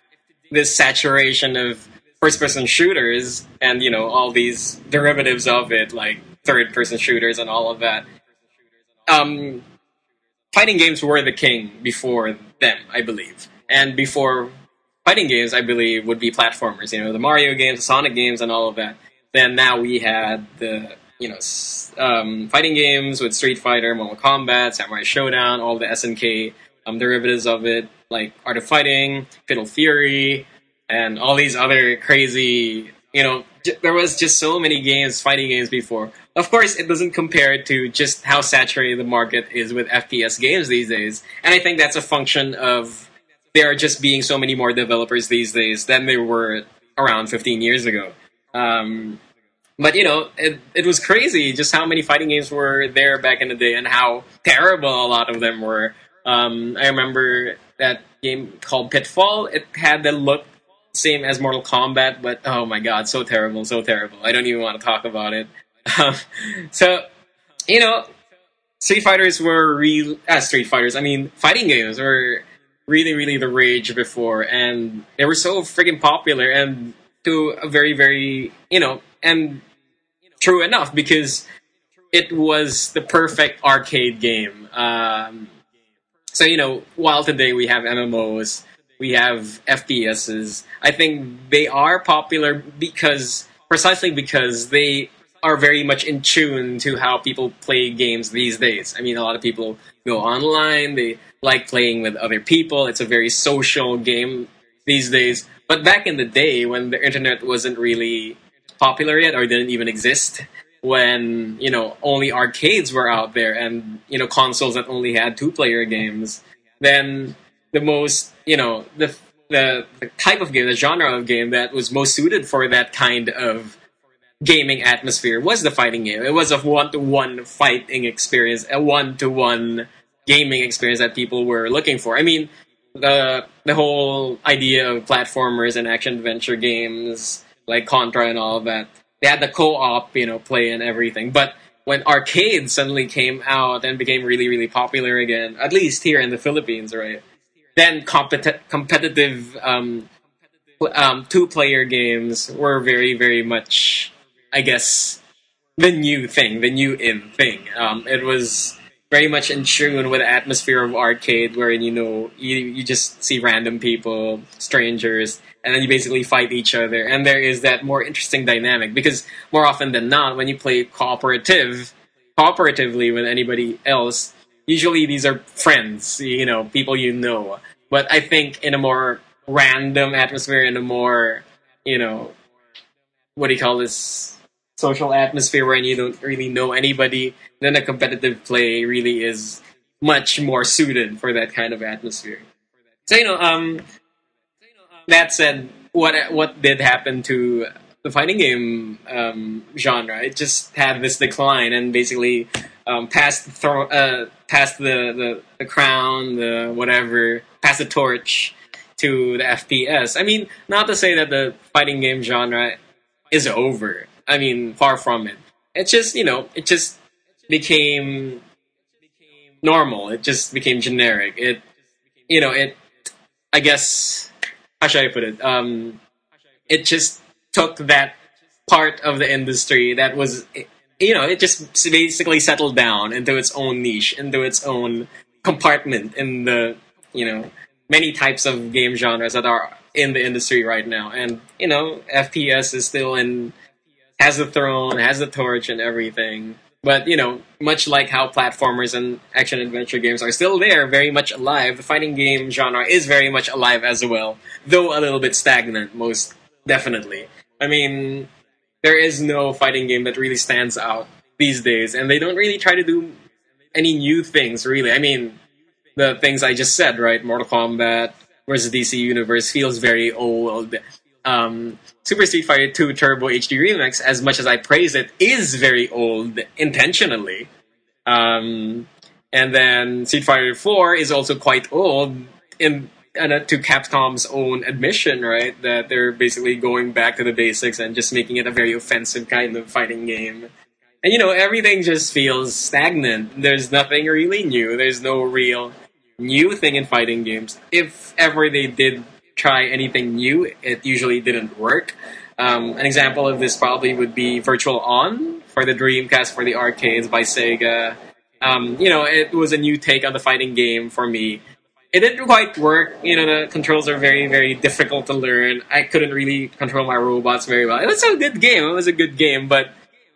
this saturation of first-person shooters and, all these derivatives of it, like third-person shooters and all of that, fighting games were the king before them, I believe. And before fighting games, I believe, would be platformers. The Mario games, the Sonic games, and all of that. Then now we had the, fighting games with Street Fighter, Mortal Kombat, Samurai Showdown, all the SNK derivatives of it, like Art of Fighting, Fatal Fury, and all these other crazy, there was just so many games, fighting games before. Of course, it doesn't compare to just how saturated the market is with FPS games these days. And I think that's a function of there just being so many more developers these days than there were around 15 years ago. But, it was crazy just how many fighting games were there back in the day and how terrible a lot of them were. I remember that game called Pitfall. It had the look same as Mortal Kombat, but oh my god, so terrible, so terrible. I don't even want to talk about it. Fighting games were really, really the rage before, and they were so freaking popular, and to a very, very, and true enough, because it was the perfect arcade game. While today we have MMOs, we have FPSs. I think they are popular precisely because they are very much in tune to how people play games these days. I mean, a lot of people go online. They like playing with other people. It's a very social game these days. But back in the day, when the internet wasn't really popular yet or didn't even exist, when, only arcades were out there and, consoles that only had two-player games, then the most, the type of game, the genre of game that was most suited for that kind of gaming atmosphere was the fighting game. It was a one-to-one fighting experience, a one-to-one gaming experience that people were looking for. I mean, the whole idea of platformers and action-adventure games, like Contra and all of that, they had the co-op, play and everything. But when arcades suddenly came out and became really, really popular again, at least here in the Philippines, right? Then competitive two-player games were very, very much, I guess, the new in thing. It was very much in tune with the atmosphere of arcade, where you just see random people, strangers, and then you basically fight each other. And there is that more interesting dynamic, because more often than not, when you play cooperatively with anybody else, usually these are friends, people you know. But I think in a more random atmosphere, in a more, social atmosphere where you don't really know anybody, then a competitive play really is much more suited for that kind of atmosphere. So, that said, what did happen to the fighting game genre? It just had this decline and basically passed the crown, passed the torch to the FPS. I mean, not to say that the fighting game genre is over. I mean, far from it. It's just, it just became normal. It just became generic. I guess, how should I put it? It just took that part of the industry that was... it just basically settled down into its own niche, into its own compartment in the, many types of game genres that are in the industry right now. And, FPS is still has the throne, has the torch and everything. But, you know, much like how platformers and action-adventure games are still there, very much alive, the fighting game genre is very much alive as well, though a little bit stagnant, most definitely. I mean, there is no fighting game that really stands out these days, and they don't really try to do any new things, really. I mean, the things I just said, right? Mortal Kombat versus DC Universe feels very old. Super Street Fighter II Turbo HD Remix, as much as I praise it, is very old, intentionally. And then Street Fighter IV is also quite old, to Capcom's own admission, right? That they're basically going back to the basics and just making it a very offensive kind of fighting game. And, you know, everything just feels stagnant. There's nothing really new. There's no real new thing in fighting games. If ever they did try anything new, it usually didn't work. An example of this probably would be Virtual On for the Dreamcast, for the arcades by Sega. You know, it was a new take on the fighting game for me. It didn't quite work. You know, the controls are very, very difficult to learn. I couldn't really control my robots very well. It was a good game. It was a good game. But,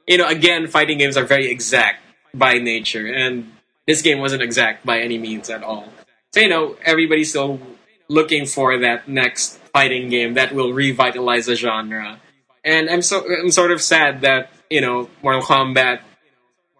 you know, again, fighting games are very exact by nature. And this game wasn't exact by any means at all. So, you know, everybody's still looking for that next fighting game that will revitalize the genre. And I'm sort of sad that, you know, Mortal Kombat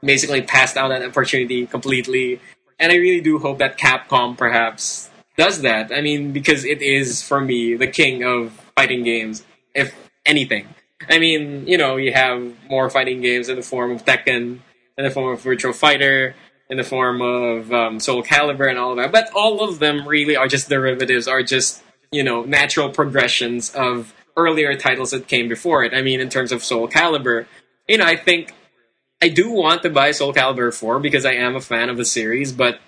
basically passed out that opportunity completely. And I really do hope that Capcom perhaps does that. I mean, because it is, for me, the king of fighting games, if anything. I mean, you know, you have more fighting games in the form of Tekken, in the form of Virtua Fighter, in the form of Soul Calibur and all of that. But all of them really are just derivatives, are just, you know, natural progressions of earlier titles that came before it. I mean, in terms of Soul Calibur, you know, I think I do want to buy Soul Calibur 4 because I am a fan of the series, but,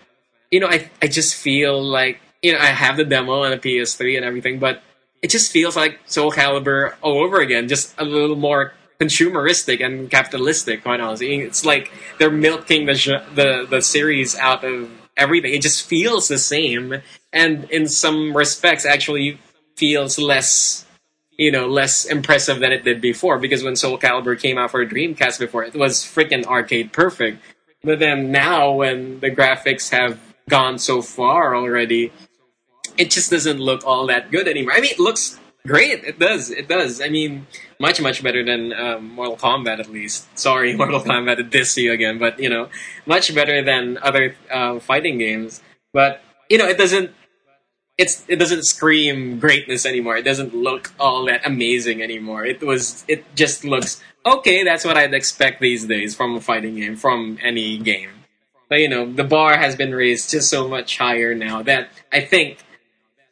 you know, I just feel like, you know, I have the demo on a PS3 and everything, but it just feels like Soul Calibur all over again, just a little more consumeristic and capitalistic, quite honestly. It's like they're milking the series out of everything. It just feels the same, and in some respects actually feels less, you know, less impressive than it did before, because when Soul Calibur came out for Dreamcast before, it was freaking arcade perfect. But then now, when the graphics have gone so far already, it just doesn't look all that good anymore. I mean, it looks great. It does. I mean, much, much better than Mortal Kombat, at least. Sorry, Mortal Kombat, it dissed you again. But, you know, much better than other fighting games. But, you know, it doesn't scream greatness anymore. It doesn't look all that amazing anymore. It just looks, okay, that's what I'd expect these days from a fighting game, from any game. But, you know, the bar has been raised just so much higher now that I think,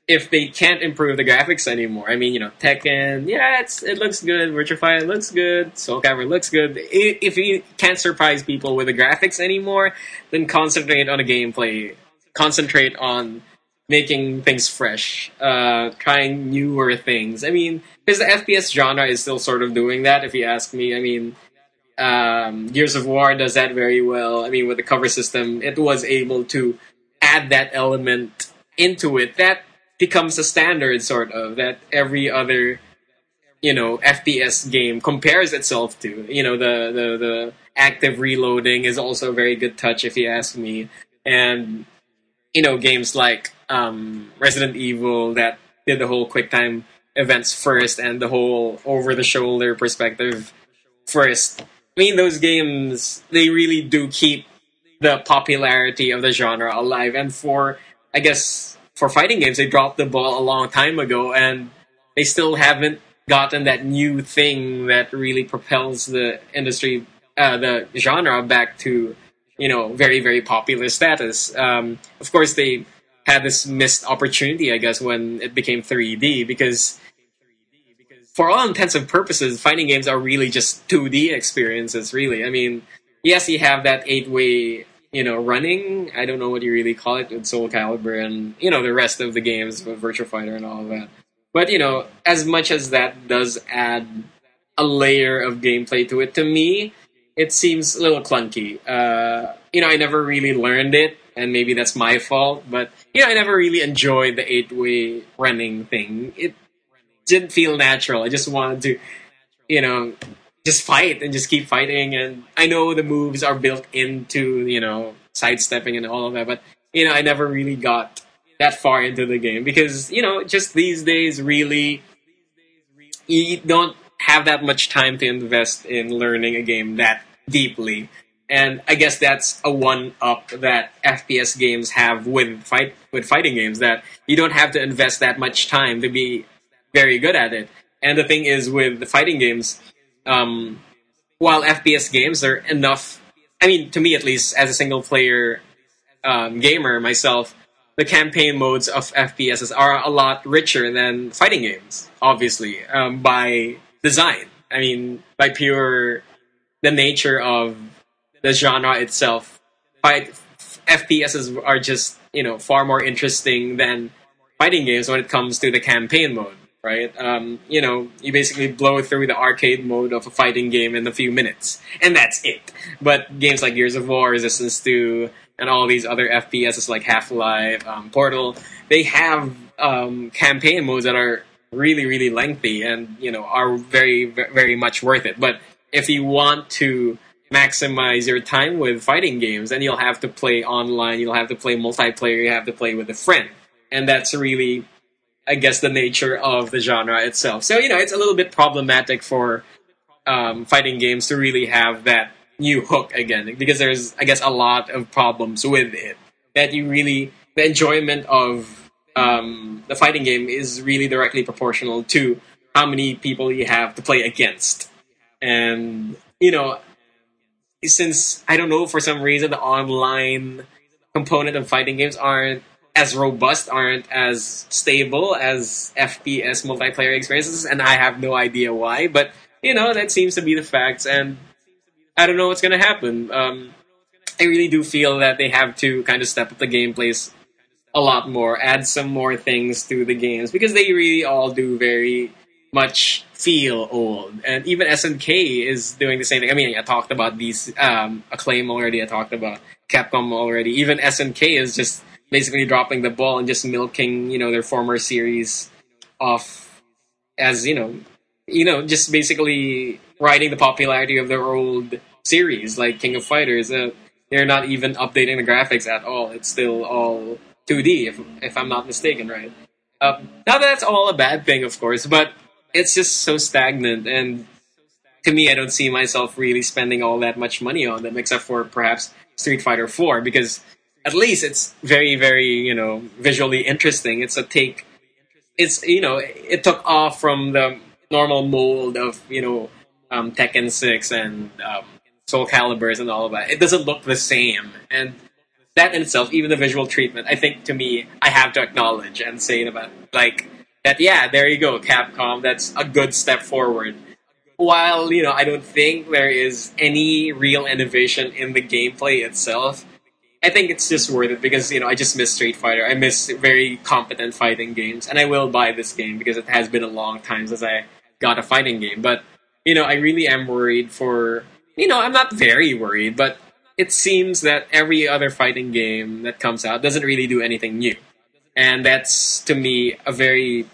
if they can't improve the graphics anymore, I mean, you know, Tekken, yeah, it looks good. Virtua Fighter looks good. Soul Calibur looks good. If you can't surprise people with the graphics anymore, then concentrate on the gameplay. Concentrate on making things fresh. Trying newer things. I mean, because the FPS genre is still sort of doing that, if you ask me. I mean, Gears of War does that very well. I mean, with the cover system, it was able to add that element into it. That becomes a standard, sort of, that every other, you know, FPS game compares itself to. You know, the active reloading is also a very good touch, if you ask me. And, you know, games like Resident Evil that did the whole quick time events first and the whole over-the-shoulder perspective first. I mean, those games, they really do keep the popularity of the genre alive. And for fighting games, they dropped the ball a long time ago, and they still haven't gotten that new thing that really propels the industry, the genre back to, you know, very, very popular status. Of course, they had this missed opportunity, I guess, when it became 3D, because for all intents and purposes, fighting games are really just 2D experiences, really. I mean, yes, you have that 8-way... you know, running, I don't know what you really call it with Soul Calibur and, you know, the rest of the games with Virtua Fighter and all of that. But, you know, as much as that does add a layer of gameplay to it, to me, it seems a little clunky. You know, I never really learned it, and maybe that's my fault, but, you know, I never really enjoyed the 8-way running thing. It didn't feel natural. I just wanted to, you know, just fight and just keep fighting. And I know the moves are built into, you know, sidestepping and all of that, but, you know, I never really got that far into the game because, you know, just these days really you don't have that much time to invest in learning a game that deeply. And I guess that's a one-up that FPS games have with fighting games, that you don't have to invest that much time to be very good at it. And the thing is, with the fighting games, while FPS games are enough, I mean, to me at least, as a single-player gamer myself, the campaign modes of FPSs are a lot richer than fighting games, obviously, by design. I mean, by pure... the nature of... the genre itself, FPSs are just, you know, far more interesting than fighting games when it comes to the campaign mode, right? You know, you basically blow through the arcade mode of a fighting game in a few minutes, and that's it. But games like Gears of War, Resistance 2, and all these other FPSs like Half-Life, Portal, they have campaign modes that are really, really lengthy and, you know, are very, very much worth it. But if you want to maximize your time with fighting games, and you'll have to play online, you'll have to play multiplayer, you have to play with a friend. And that's really, I guess, the nature of the genre itself. So, you know, it's a little bit problematic for fighting games to really have that new hook again, because there's, I guess, a lot of problems with it. That you really, the enjoyment of the fighting game is really directly proportional to how many people you have to play against. And, you know, since, I don't know, for some reason, the online component of fighting games aren't as robust, aren't as stable as FPS multiplayer experiences, and I have no idea why, but, you know, that seems to be the facts, and I don't know what's going to happen. I really do feel that they have to kind of step up the gameplays a lot more, add some more things to the games, because they really all do very much feel old. And even SNK is doing the same thing. I mean, I talked about these Acclaim already, I talked about Capcom already. Even SNK is just basically dropping the ball and just milking, you know, their former series off as, you know, just basically riding the popularity of their old series, like King of Fighters. They're not even updating the graphics at all. It's still all 2D, if I'm not mistaken, right? Now that's all a bad thing, of course, but it's just so stagnant, and to me, I don't see myself really spending all that much money on them, except for perhaps Street Fighter IV, because at least it's very, very, you know, visually interesting. It's a take, it's, you know, it took off from the normal mold of, you know, Tekken 6 and Soul Caliburs and all of that. It doesn't look the same, and that in itself, even the visual treatment, I think, to me, I have to acknowledge and say about, like, that, yeah, there you go, Capcom, that's a good step forward. While, you know, I don't think there is any real innovation in the gameplay itself, I think it's just worth it because, you know, I just miss Street Fighter. I miss very competent fighting games, and I will buy this game because it has been a long time since I got a fighting game. But, you know, I really am worried for... You know, I'm not very worried, but it seems that every other fighting game that comes out doesn't really do anything new. And that's, to me, a very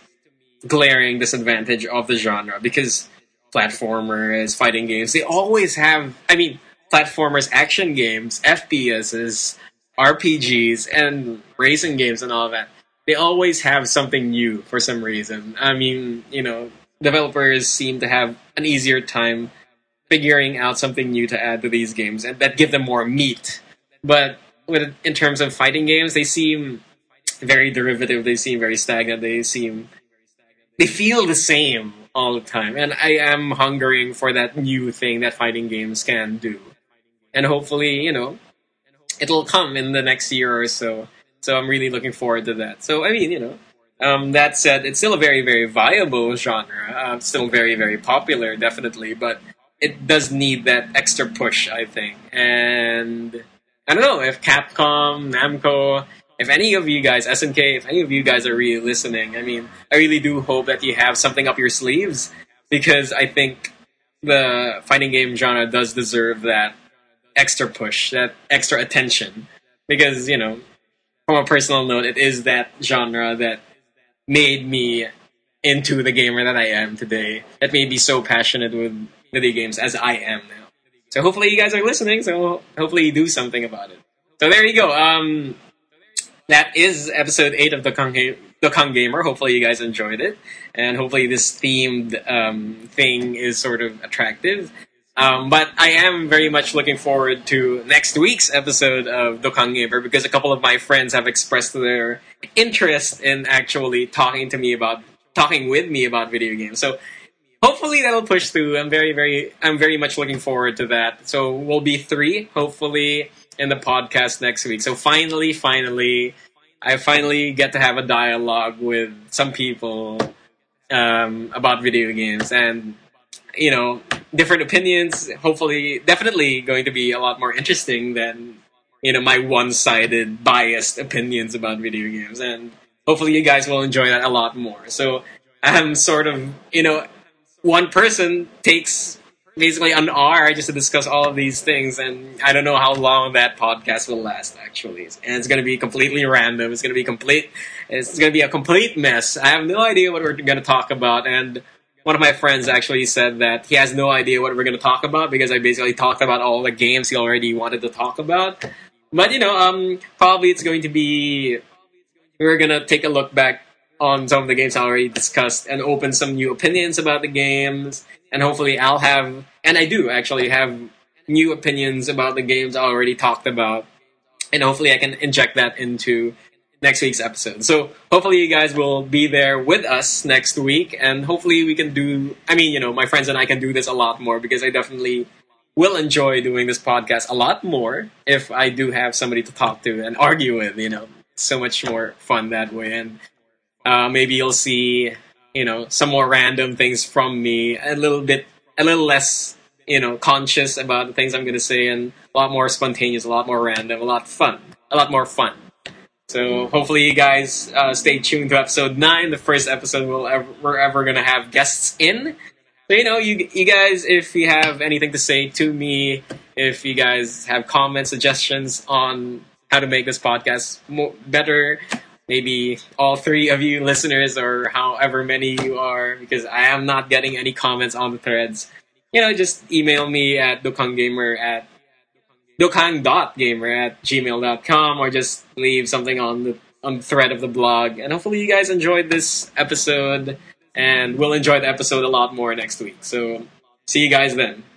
glaring disadvantage of the genre because platformers, fighting games, they always have... I mean, platformers, action games, FPSs, RPGs, and racing games and all that, they always have something new for some reason. I mean, you know, developers seem to have an easier time figuring out something new to add to these games and that give them more meat. But in terms of fighting games, they seem... very derivative, they seem very stagnant, they feel the same all the time, and I am hungering for that new thing that fighting games can do, and hopefully, you know, it'll come in the next year or so I'm really looking forward to that. So, I mean, you know, that said, it's still a very, very viable genre, still very, very popular, definitely, but it does need that extra push, I think, and I don't know if Capcom, Namco... If any of you guys, SNK, if any of you guys are really listening, I mean, I really do hope that you have something up your sleeves, because I think the fighting game genre does deserve that extra push, that extra attention. Because, you know, from a personal note, it is that genre that made me into the gamer that I am today, that made me so passionate with video games as I am now. So hopefully you guys are listening, so hopefully you do something about it. So there you go. That is episode 8 of The Kung Gamer. Hopefully you guys enjoyed it. And hopefully this themed thing is sort of attractive. But I am very much looking forward to next week's episode of The Kung Gamer, because a couple of my friends have expressed their interest in actually talking with me about video games. So hopefully that'll push through. I'm very much looking forward to that. So we'll be 3, hopefully, in the podcast next week. So finally, I finally get to have a dialogue with some people about video games, and, you know, different opinions. Hopefully, definitely going to be a lot more interesting than, you know, my one-sided, biased opinions about video games. And hopefully you guys will enjoy that a lot more. So I'm sort of, you know, one person takes basically an hour just to discuss all of these things, and I don't know how long that podcast will last, actually. And it's going to be completely random. It's going to be a complete mess. I have no idea what we're going to talk about, and one of my friends actually said that he has no idea what we're going to talk about because I basically talked about all the games he already wanted to talk about. But, you know, probably it's going to be... we're going to take a look back on some of the games I already discussed and open some new opinions about the games. And hopefully I'll have, and I do actually have, new opinions about the games I already talked about. And hopefully I can inject that into next week's episode. So hopefully you guys will be there with us next week. And hopefully we can do, I mean, you know, my friends and I can do this a lot more, because I definitely will enjoy doing this podcast a lot more if I do have somebody to talk to and argue with, you know. It's so much more fun that way. And maybe you'll see, you know, some more random things from me, a little less, you know, conscious about the things I'm going to say, and a lot more spontaneous, a lot more random, a lot more fun. So hopefully you guys stay tuned to episode 9, the first episode we're ever going to have guests in. So, you know, you guys, if you have anything to say to me, if you guys have comments, suggestions on how to make this podcast better, maybe all 3 of you listeners, or however many you are, because I am not getting any comments on the threads. You know, just email me at dokang.gamer@gmail.com, or just leave something on the thread of the blog. And hopefully you guys enjoyed this episode, and we'll enjoy the episode a lot more next week. So, see you guys then.